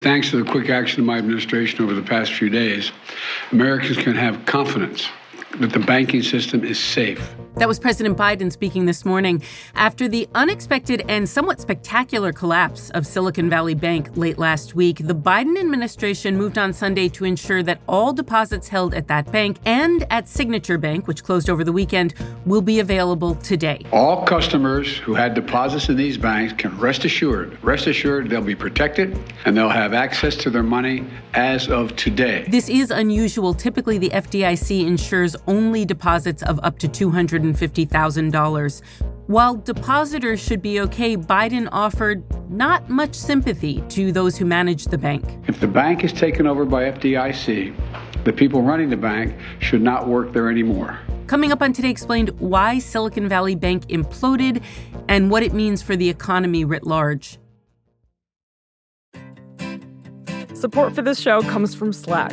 Thanks to the quick action of my administration over the past few days, Americans can have confidence that the banking system is safe. That was President Biden speaking this morning after the unexpected and somewhat spectacular collapse of Silicon Valley Bank late last week. The Biden administration moved on Sunday to ensure that all deposits held at that bank and at Signature Bank, which closed over the weekend, will be available today. All customers who had deposits in these banks can rest assured they'll be protected and they'll have access to their money as of today. This is unusual. Typically, the FDIC insures only deposits of up to $250,000. While depositors should be okay, Biden offered not much sympathy to those who manage the bank. If the bank is taken over by FDIC, the people running the bank should not work there anymore. Coming up on Today Explained, why Silicon Valley Bank imploded and what it means for the economy writ large. Support for this show comes from Slack.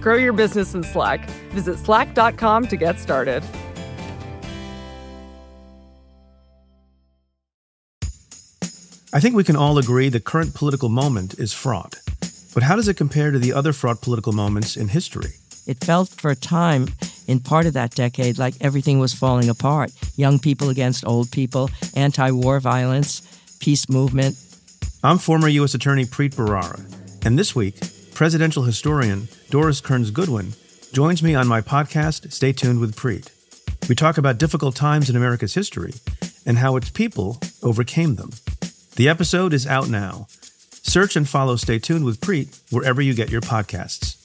Grow your business in Slack. Visit slack.com to get started. I think we can all agree the current political moment is fraught. But how does it compare to the other fraught political moments in history? It felt for a time in part of that decade like everything was falling apart. Young people against old people, anti-war violence, peace movement. I'm former U.S. Attorney Preet Bharara, and this week, presidential historian Doris Kearns Goodwin joins me on my podcast, Stay Tuned with Preet. We talk about difficult times in America's history and how its people overcame them. The episode is out now. Search and follow Stay Tuned with Preet wherever you get your podcasts.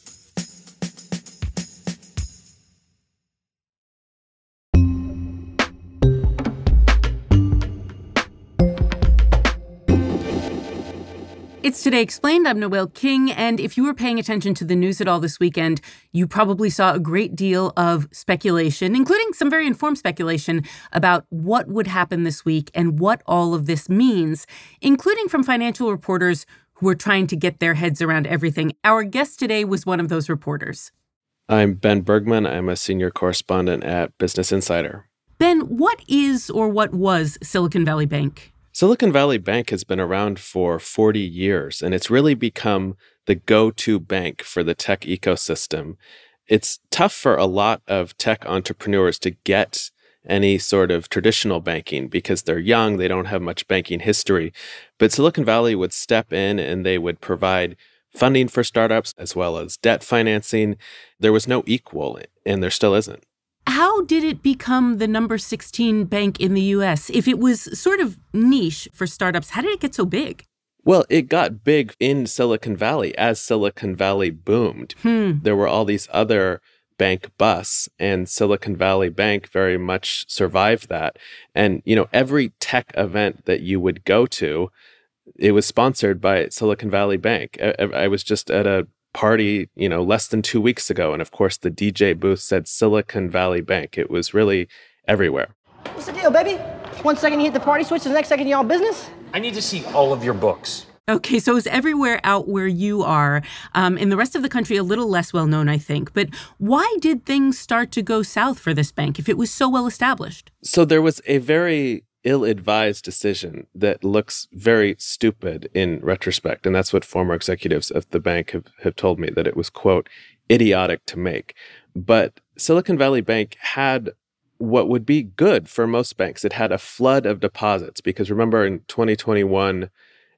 It's Today Explained. I'm Noel King, and if you were paying attention to the news at all this weekend, you probably saw a great deal of speculation, including some very informed speculation about what would happen this week and what all of this means, including from financial reporters who are trying to get their heads around everything. Our guest today was one of those reporters. I'm Ben Bergman. I'm a senior correspondent at Business Insider. Ben, what is or what was Silicon Valley Bank? Silicon Valley Bank has been around for 40 years, and it's really become the go-to bank for the tech ecosystem. It's tough for a lot of tech entrepreneurs to get any sort of traditional banking because they're young, they don't have much banking history. But Silicon Valley would step in and they would provide funding for startups as well as debt financing. There was no equal, and there still isn't. How did it become the number 16 bank in the U.S.? If it was sort of niche for startups, how did it get so big? Well, it got big in Silicon Valley as Silicon Valley boomed. There were all these other bank busts, and Silicon Valley Bank very much survived that. And, you know, every tech event that you would go to, it was sponsored by Silicon Valley Bank. I was just at a party, you know, less than 2 weeks ago. And of course, the DJ booth said Silicon Valley Bank. It was really everywhere. What's the deal, baby? 1 second you hit the party switch, the next second you're on business? I need to see all of your books. Okay, so it's everywhere out where you are. In the rest of the country, a little less well known, I think. But why did things start to go south for this bank if it was so well established? So there was a very ill-advised decision that looks very stupid in retrospect. And that's what former executives at the bank have told me, that it was, quote, idiotic to make. But Silicon Valley Bank had what would be good for most banks. It had a flood of deposits because remember in 2021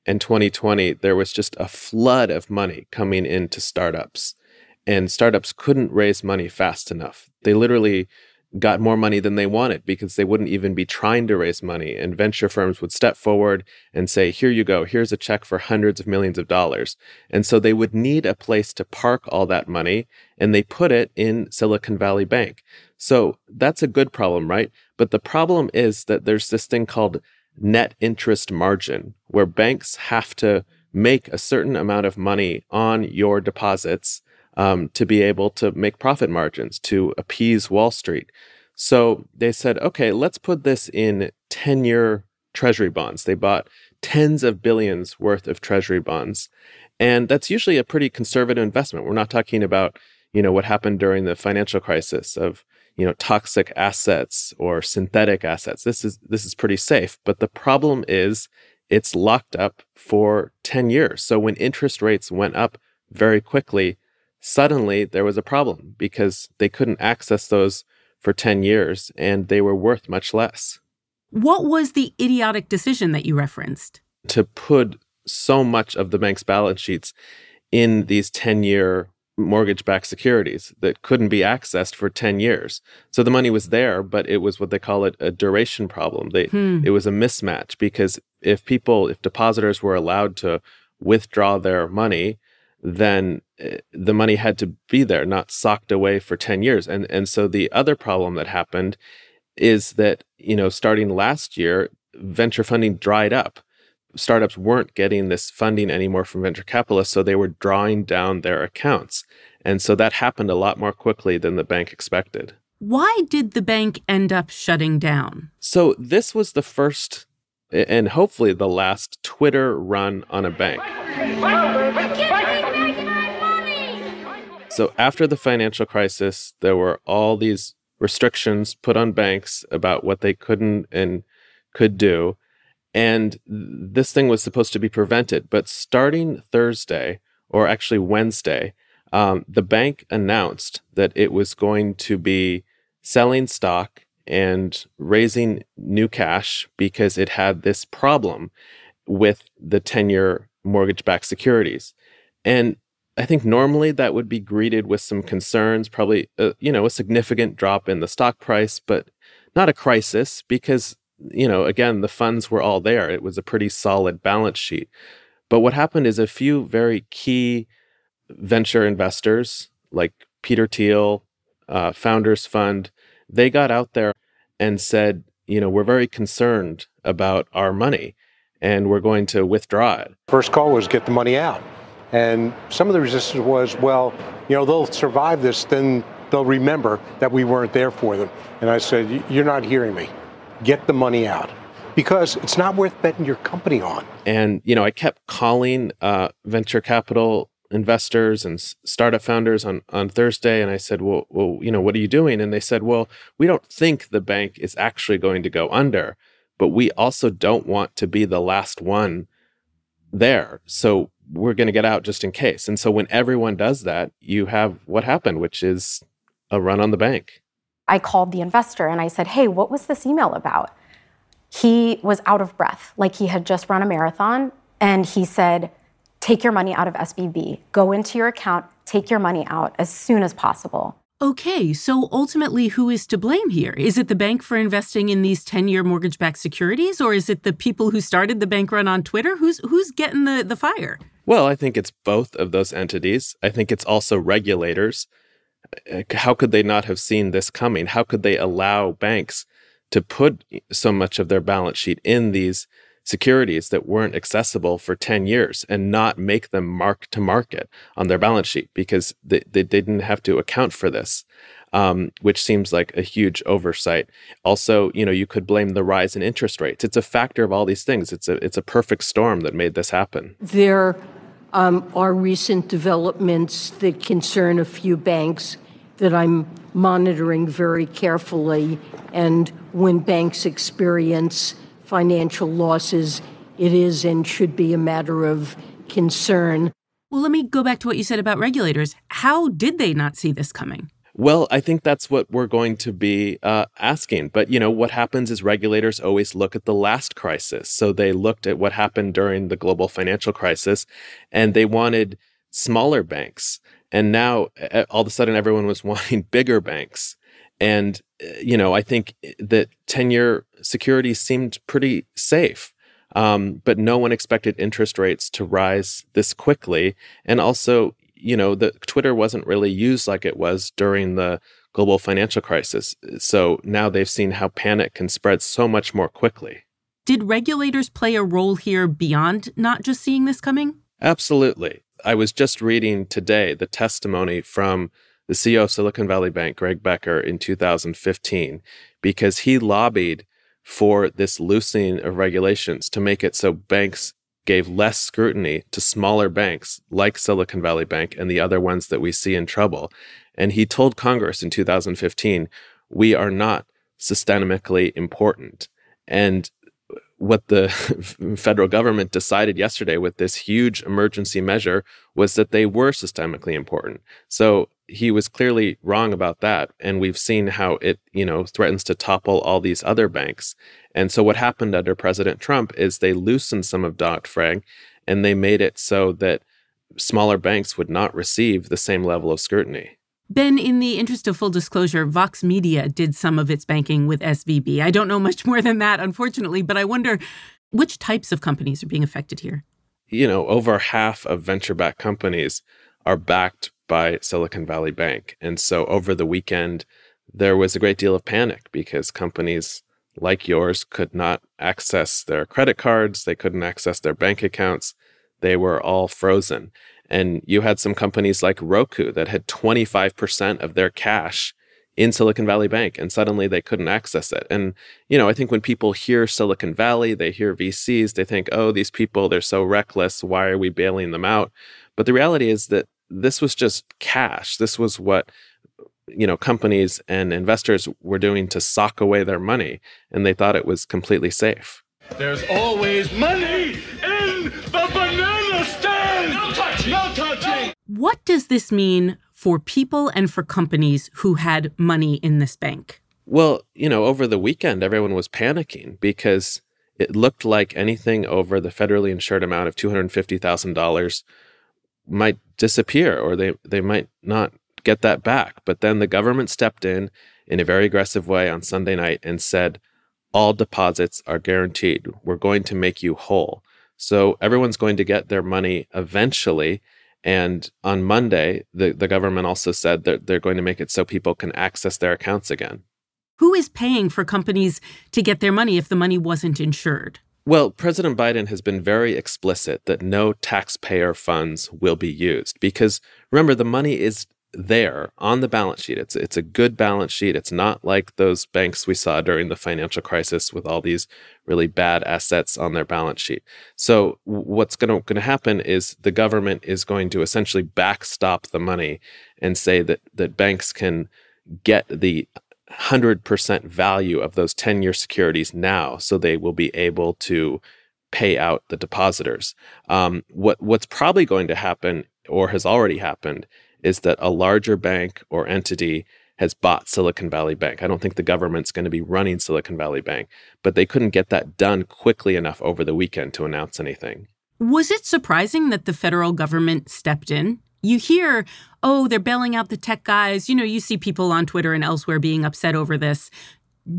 and 2020, there was just a flood of money coming into startups. And startups couldn't raise money fast enough. They literally got more money than they wanted because they wouldn't even be trying to raise money. And venture firms would step forward and say, here you go, here's a check for hundreds of millions of dollars. And so they would need a place to park all that money, and they put it in Silicon Valley Bank. So that's a good problem, right? But the problem is that there's this thing called net interest margin, where banks have to make a certain amount of money on your deposits to be able to make profit margins, to appease Wall Street. So they said, okay, let's put this in 10-year treasury bonds. They bought tens of billions worth of treasury bonds. And that's usually a pretty conservative investment. We're not talking about, you know, what happened during the financial crisis of, you know, toxic assets or synthetic assets. This is pretty safe. But the problem is it's locked up for 10 years. So when interest rates went up very quickly, suddenly there was a problem because they couldn't access those for 10 years and they were worth much less. What was the idiotic decision that you referenced? To put so much of the bank's balance sheets in these 10-year mortgage-backed securities that couldn't be accessed for 10 years. So the money was there, but it was what they call a duration problem. It was a mismatch because if depositors were allowed to withdraw their money, then the money had to be there, not socked away for 10 years. And so the other problem that happened is that, you know, starting last year, venture funding dried up. Startups weren't getting this funding anymore from venture capitalists, so they were drawing down their accounts. And so that happened a lot more quickly than the bank expected. Why did the bank end up shutting down? So this was the first and hopefully the last Twitter run on a bank. So after the financial crisis, there were all these restrictions put on banks about what they couldn't and could do. And this thing was supposed to be prevented. But starting Thursday, or actually Wednesday, the bank announced that it was going to be selling stock and raising new cash because it had this problem with the 10-year mortgage-backed securities. And I think normally that would be greeted with some concerns, probably a significant drop in the stock price, but not a crisis because, you know, again, the funds were all there. It was a pretty solid balance sheet. But what happened is a few very key venture investors like Peter Thiel, Founders Fund, they got out there and said, you know, we're very concerned about our money and we're going to withdraw it. First call was get the money out. And some of the resistance was, well, you know, they'll survive this, then they'll remember that we weren't there for them. And I said, you're not hearing me. Get the money out because it's not worth betting your company on. And, you know, I kept calling venture capital investors and startup founders on Thursday. And I said, well, you know, what are you doing? And they said, well, we don't think the bank is actually going to go under, but we also don't want to be the last one there. So we're going to get out just in case. And so when everyone does that, you have what happened, which is a run on the bank. I called the investor and I said, hey, what was this email about? He was out of breath, like he had just run a marathon. And he said, take your money out of SVB, go into your account, take your money out as soon as possible. Okay, so ultimately, who is to blame here? Is it the bank for investing in these 10-year mortgage-backed securities, or is it the people who started the bank run on Twitter? Who's getting the fire? Well, I think it's both of those entities. I think it's also regulators. How could they not have seen this coming? How could they allow banks to put so much of their balance sheet in these securities that weren't accessible for 10 years and not make them mark to market on their balance sheet because they didn't have to account for this, which seems like a huge oversight. Also, you know, you could blame the rise in interest rates. It's a factor of all these things. It's a perfect storm that made this happen. There are recent developments that concern a few banks that I'm monitoring very carefully. And when banks experience financial losses, it is and should be a matter of concern. Well, let me go back to what you said about regulators. How did they not see this coming? Well, I think that's what we're going to be asking. But, you know, what happens is regulators always look at the last crisis. So they looked at what happened during the global financial crisis, and they wanted smaller banks. And now, all of a sudden, everyone was wanting bigger banks. And, you know, I think that 10-year securities seemed pretty safe, but no one expected interest rates to rise this quickly. And also, you know, Twitter wasn't really used like it was during the global financial crisis. So now they've seen how panic can spread so much more quickly. Did regulators play a role here beyond not just seeing this coming? Absolutely. I was just reading today the testimony from the CEO of Silicon Valley Bank, Greg Becker, in 2015, because he lobbied for this loosening of regulations to make it so banks gave less scrutiny to smaller banks like Silicon Valley Bank and the other ones that we see in trouble. And he told Congress in 2015, we are not systemically important. And what the federal government decided yesterday with this huge emergency measure was that they were systemically important. So he was clearly wrong about that. And we've seen how it, threatens to topple all these other banks. And so what happened under President Trump is they loosened some of Dodd-Frank and they made it so that smaller banks would not receive the same level of scrutiny. Ben, in the interest of full disclosure, Vox Media did some of its banking with SVB. I don't know much more than that, unfortunately, but I wonder which types of companies are being affected here? Over half of venture-backed companies are backed by Silicon Valley Bank. And so over the weekend, there was a great deal of panic because companies like yours could not access their credit cards. They couldn't access their bank accounts. They were all frozen. And you had some companies like Roku that had 25% of their cash in Silicon Valley Bank, and suddenly they couldn't access it. And, I think when people hear Silicon Valley, they hear VCs, they think, oh, these people, they're so reckless. Why are we bailing them out? But the reality is that this was just cash. This was what, companies and investors were doing to sock away their money, and they thought it was completely safe. There's always money in the banana stand! No touching! No touching! What does this mean for people and for companies who had money in this bank? Well, over the weekend, everyone was panicking because it looked like anything over the federally insured amount of $250,000 might disappear or they might not get that back. But then the government stepped in a very aggressive way on Sunday night and said, all deposits are guaranteed. We're going to make you whole. So everyone's going to get their money eventually. And on Monday, the government also said that they're going to make it so people can access their accounts again. Who is paying for companies to get their money if the money wasn't insured? Well, President Biden has been very explicit that no taxpayer funds will be used because, remember, the money is there on the balance sheet. It's a good balance sheet. It's not like those banks we saw during the financial crisis with all these really bad assets on their balance sheet. So what's going to happen is the government is going to essentially backstop the money and say that banks can get the 100% value of those 10-year securities now, so they will be able to pay out the depositors. What's probably going to happen or has already happened is that a larger bank or entity has bought Silicon Valley Bank. I don't think the government's going to be running Silicon Valley Bank, but they couldn't get that done quickly enough over the weekend to announce anything. Was it surprising that the federal government stepped in? You hear, oh, they're bailing out the tech guys. You see people on Twitter and elsewhere being upset over this.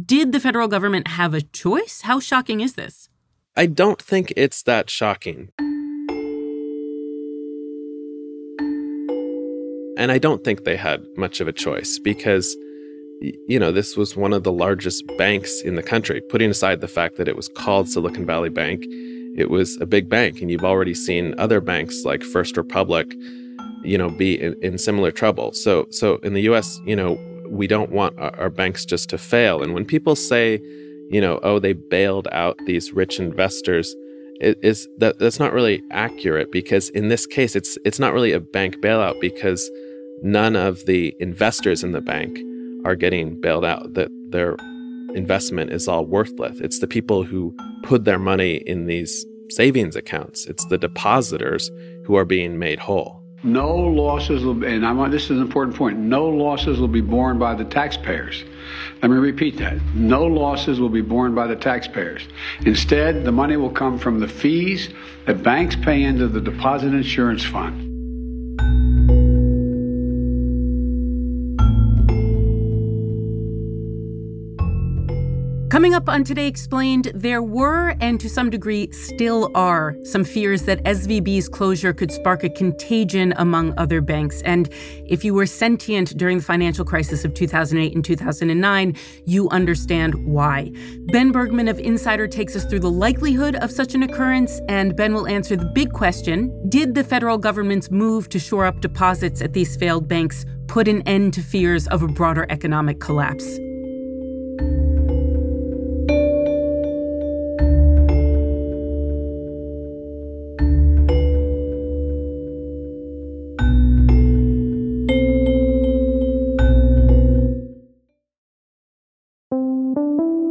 Did the federal government have a choice? How shocking is this? I don't think it's that shocking. And I don't think they had much of a choice because, this was one of the largest banks in the country. Putting aside the fact that it was called Silicon Valley Bank, it was a big bank. And you've already seen other banks like First Republic, be in similar trouble. So in the U.S., we don't want our banks just to fail. And when people say, oh, they bailed out these rich investors, that's not really accurate because in this case, it's not really a bank bailout because none of the investors in the bank are getting bailed out, that their investment is all worthless. It's the people who put their money in these savings accounts. It's the depositors who are being made whole. No losses will be, this is an important point, no losses will be borne by the taxpayers. Let me repeat that. No losses will be borne by the taxpayers. Instead, the money will come from the fees that banks pay into the Deposit Insurance Fund. Coming up on Today Explained, there were, and to some degree still are, some fears that SVB's closure could spark a contagion among other banks. And if you were sentient during the financial crisis of 2008 and 2009, you understand why. Ben Bergman of Insider takes us through the likelihood of such an occurrence, and Ben will answer the big question, did the federal government's move to shore up deposits at these failed banks put an end to fears of a broader economic collapse?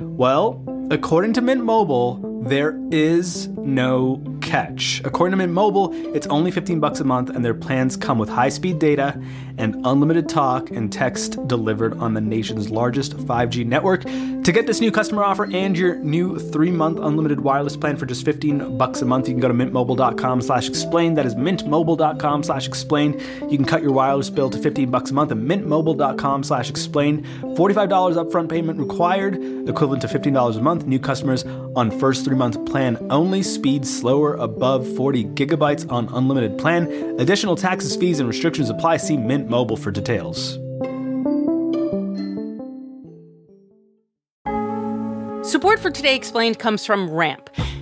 Well, according to Mint Mobile, there is no catch. According to Mint Mobile, it's only $15 a month, and their plans come with high-speed data and unlimited talk and text delivered on the nation's largest 5G network. To get this new customer offer and your new 3-month unlimited wireless plan for just $15 a month, you can go to mintmobile.com/explain. That is mintmobile.com/explain. You can cut your wireless bill to $15 a month at mintmobile.com/explain. $45 upfront payment required, equivalent to $15 a month. New customers on first 3-month plan only. Speed slower above 40 gigabytes on unlimited plan. Additional taxes, fees, and restrictions apply. See Mint Mobile for details. Support for Today Explained comes from Ramp.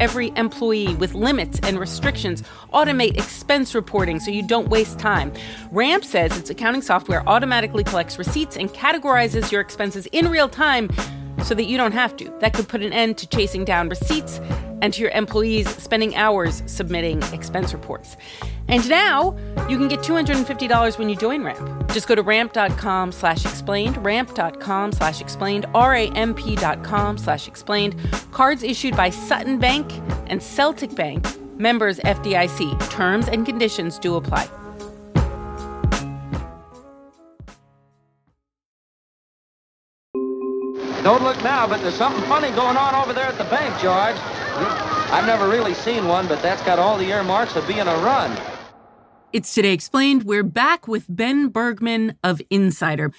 every employee with limits and restrictions, automate expense reporting so you don't waste time. Ramp says its accounting software automatically collects receipts and categorizes your expenses in real time so that you don't have to. That could put an end to chasing down receipts and to your employees spending hours submitting expense reports. And now you can get $250 when you join Ramp. Just go to ramp.com/explained, ramp.com/explained, ramp.com/explained. Cards issued by Sutton Bank and Celtic Bank, members FDIC. Terms and conditions do apply. Don't look now, but there's something funny going on over there at the bank, George. I've never really seen one, but that's got all the earmarks of being a run. It's Today Explained. We're back with Ben Bergman of Insider.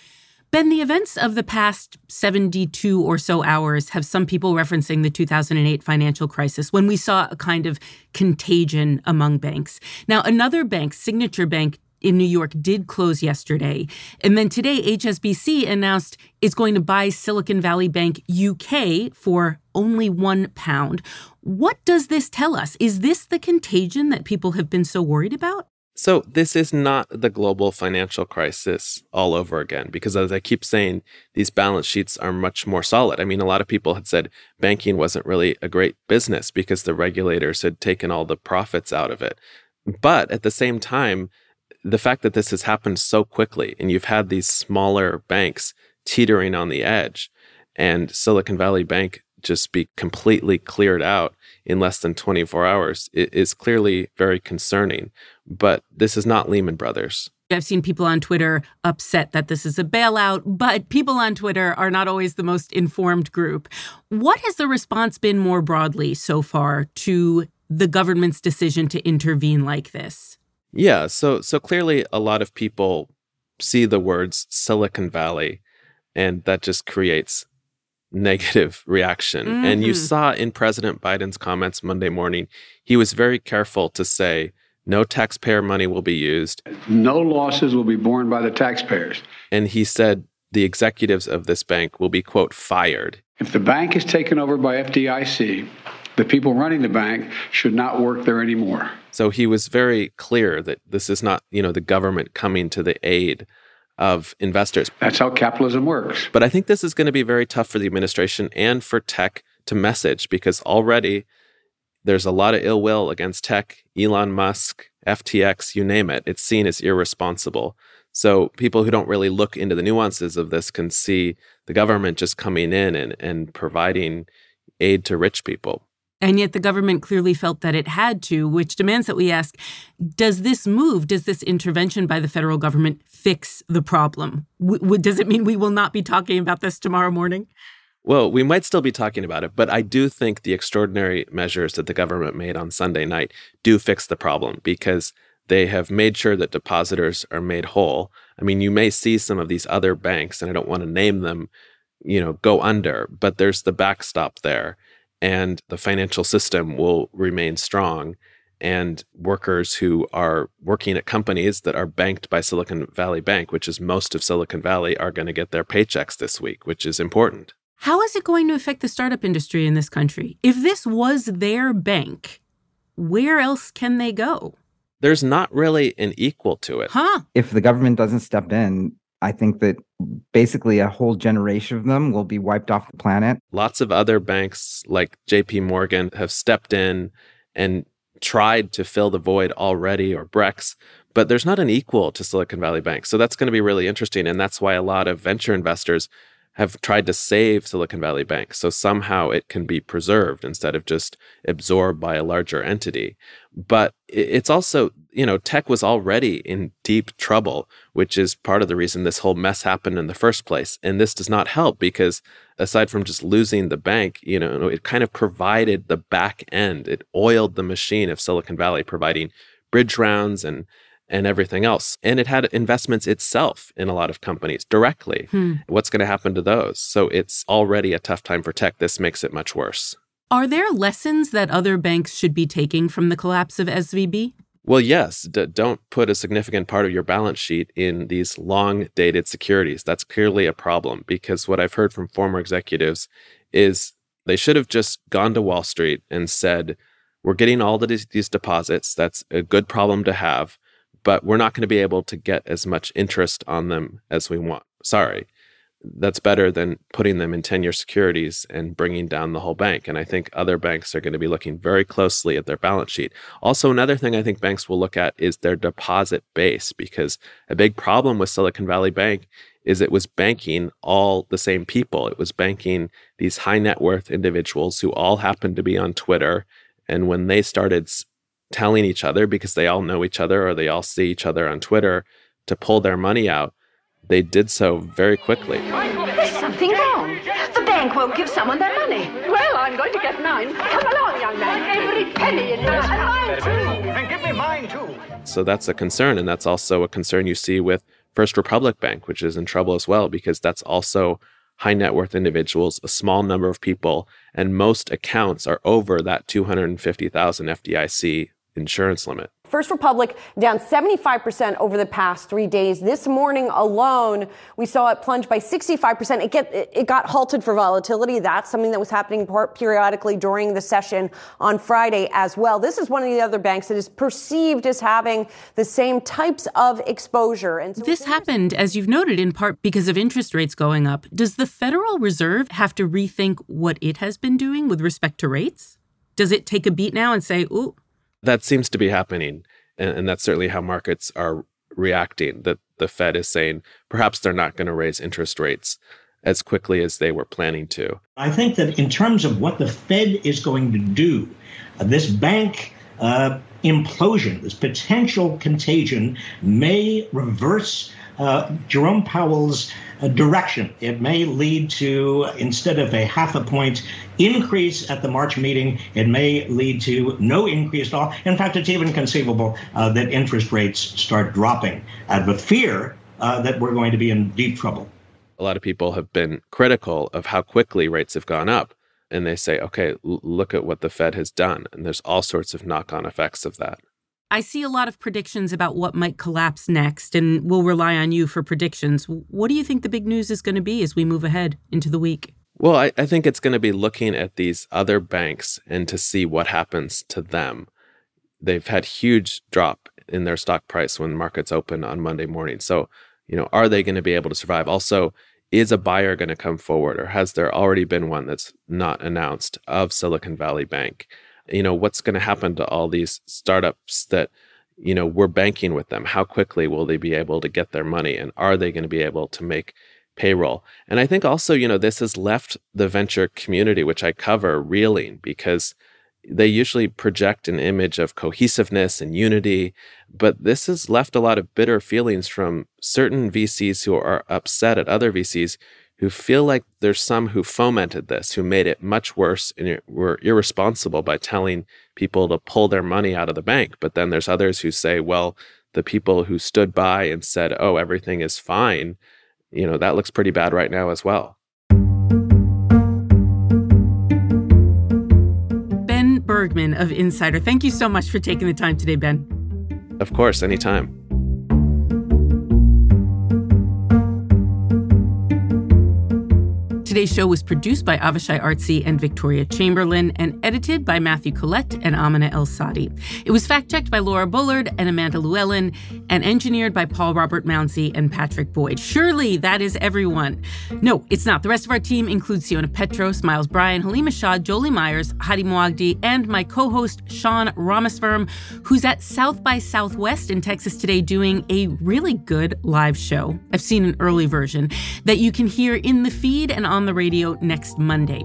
Ben, the events of the past 72 or so hours have some people referencing the 2008 financial crisis when we saw a kind of contagion among banks. Now, another bank, Signature Bank, in New York did close yesterday. And then today, HSBC announced it's going to buy Silicon Valley Bank UK for only £1. What does this tell us? Is this the contagion that people have been so worried about? So this is not the global financial crisis all over again, because as I keep saying, these balance sheets are much more solid. I mean, a lot of people had said banking wasn't really a great business because the regulators had taken all the profits out of it. But at the same time, the fact that this has happened so quickly and you've had these smaller banks teetering on the edge and Silicon Valley Bank just be completely cleared out in less than 24 hours is clearly very concerning. But this is not Lehman Brothers. I've seen people on Twitter upset that this is a bailout, but people on Twitter are not always the most informed group. What has the response been more broadly so far to the government's decision to intervene like this? Yeah, so clearly a lot of people see the words Silicon Valley, and that just creates negative reaction. Mm-hmm. And you saw in President Biden's comments Monday morning, he was very careful to say, no taxpayer money will be used. No losses will be borne by the taxpayers. And he said the executives of this bank will be, quote, fired. If the bank is taken over by FDIC, the people running the bank should not work there anymore. So he was very clear that this is not, the government coming to the aid of investors. That's how capitalism works. But I think this is going to be very tough for the administration and for tech to message, because already there's a lot of ill will against tech, Elon Musk, FTX, you name it. It's seen as irresponsible. So people who don't really look into the nuances of this can see the government just coming in and providing aid to rich people. And yet the government clearly felt that it had to, which demands that we ask, does this intervention by the federal government fix the problem? Does it mean we will not be talking about this tomorrow morning? Well, we might still be talking about it, but I do think the extraordinary measures that the government made on Sunday night do fix the problem, because they have made sure that depositors are made whole. I mean, you may see some of these other banks, and I don't want to name them, go under, but there's the backstop there. And the financial system will remain strong. And workers who are working at companies that are banked by Silicon Valley Bank, which is most of Silicon Valley, are going to get their paychecks this week, which is important. How is it going to affect the startup industry in this country? If this was their bank, where else can they go? There's not really an equal to it. If the government doesn't step in, I think that basically a whole generation of them will be wiped off the planet. Lots of other banks like JP Morgan have stepped in and tried to fill the void already, or Brex, but there's not an equal to Silicon Valley Bank. So that's going to be really interesting. And that's why a lot of venture investors have tried to save Silicon Valley Bank. So somehow it can be preserved instead of just absorbed by a larger entity. But it's also, tech was already in deep trouble, which is part of the reason this whole mess happened in the first place. And this does not help, because aside from just losing the bank, it kind of provided the back end. It oiled the machine of Silicon Valley, providing bridge rounds and everything else. And it had investments itself in a lot of companies directly. What's going to happen to those? So it's already a tough time for tech. This makes it much worse. Are there lessons that other banks should be taking from the collapse of SVB? Well, yes. Don't put a significant part of your balance sheet in these long-dated securities. That's clearly a problem, because what I've heard from former executives is they should have just gone to Wall Street and said, we're getting all of these deposits. That's a good problem to have, but we're not going to be able to get as much interest on them as we want. Sorry. That's better than putting them in 10-year securities and bringing down the whole bank. And I think other banks are going to be looking very closely at their balance sheet. Also, another thing I think banks will look at is their deposit base, because a big problem with Silicon Valley Bank is it was banking all the same people. It was banking these high net worth individuals who all happened to be on Twitter. And when they started telling each other, because they all know each other or they all see each other on Twitter, to pull their money out, they did so very quickly. There's something wrong. The bank won't give someone their money. Well, I'm going to get mine. Come along, young man. Every penny in mine. And mine too. And give me mine too. So that's a concern. And that's also a concern you see with First Republic Bank, which is in trouble as well, because that's also high net worth individuals, a small number of people, and most accounts are over that 250,000 FDIC insurance limit. First Republic down 75% over the past 3 days. This morning alone, we saw it plunge by 65%. It got halted for volatility. That's something that was happening periodically during the session on Friday as well. This is one of the other banks that is perceived as having the same types of exposure. And so this happened, as you've noted, in part because of interest rates going up. Does the Federal Reserve have to rethink what it has been doing with respect to rates? Does it take a beat now and say, ooh? That seems to be happening, and that's certainly how markets are reacting, that the Fed is saying perhaps they're not going to raise interest rates as quickly as they were planning to. I think that in terms of what the Fed is going to do, this bank implosion, this potential contagion may reverse Jerome Powell's direction. It may lead to, instead of a 0.5 point increase at the March meeting, it may lead to no increase at all. In fact, it's even conceivable that interest rates start dropping out of a fear that we're going to be in deep trouble. A lot of people have been critical of how quickly rates have gone up. And they say, okay, look at what the Fed has done. And there's all sorts of knock-on effects of that. I see a lot of predictions about what might collapse next, and we'll rely on you for predictions. What do you think the big news is going to be as we move ahead into the week? Well, I think it's going to be looking at these other banks and to see what happens to them. They've had huge drop in their stock price when markets open on Monday morning. So, you know, are they going to be able to survive? Also, is a buyer going to come forward, or has there already been one that's not announced of Silicon Valley Bank? You know, what's going to happen to all these startups that, you know, we're banking with them? How quickly will they be able to get their money? And are they going to be able to make payroll? And I think also, you know, this has left the venture community, which I cover, reeling, because they usually project an image of cohesiveness and unity, but this has left a lot of bitter feelings from certain VCs who are upset at other VCs, who feel like there's some who fomented this, who made it much worse and were irresponsible by telling people to pull their money out of the bank. But then there's others who say, well, the people who stood by and said, oh, everything is fine, you know, that looks pretty bad right now as well. Ben Bergman of Insider, thank you so much for taking the time today, Ben. Of course, anytime. Today's show was produced by Avishai Artsy and Victoria Chamberlain and edited by Matthew Collette and Amina El-Sadi. It was fact-checked by Laura Bullard and Amanda Llewellyn and engineered by Paul Robert Mounsey and Patrick Boyd. Surely that is everyone. No, it's not. The rest of our team includes Siona Petros, Miles Bryan, Halima Shah, Jolie Myers, Hadi Moagdi, and my co-host Sean Rameswaram, who's at South by Southwest in Texas today doing a really good live show. I've seen an early version that you can hear in the feed and on the radio next Monday.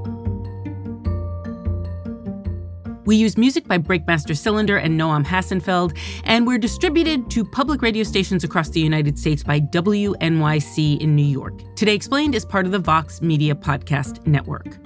We use music by Breakmaster Cylinder and Noam Hassenfeld, and we're distributed to public radio stations across the United States by WNYC in New York. Today Explained is part of the Vox Media Podcast Network.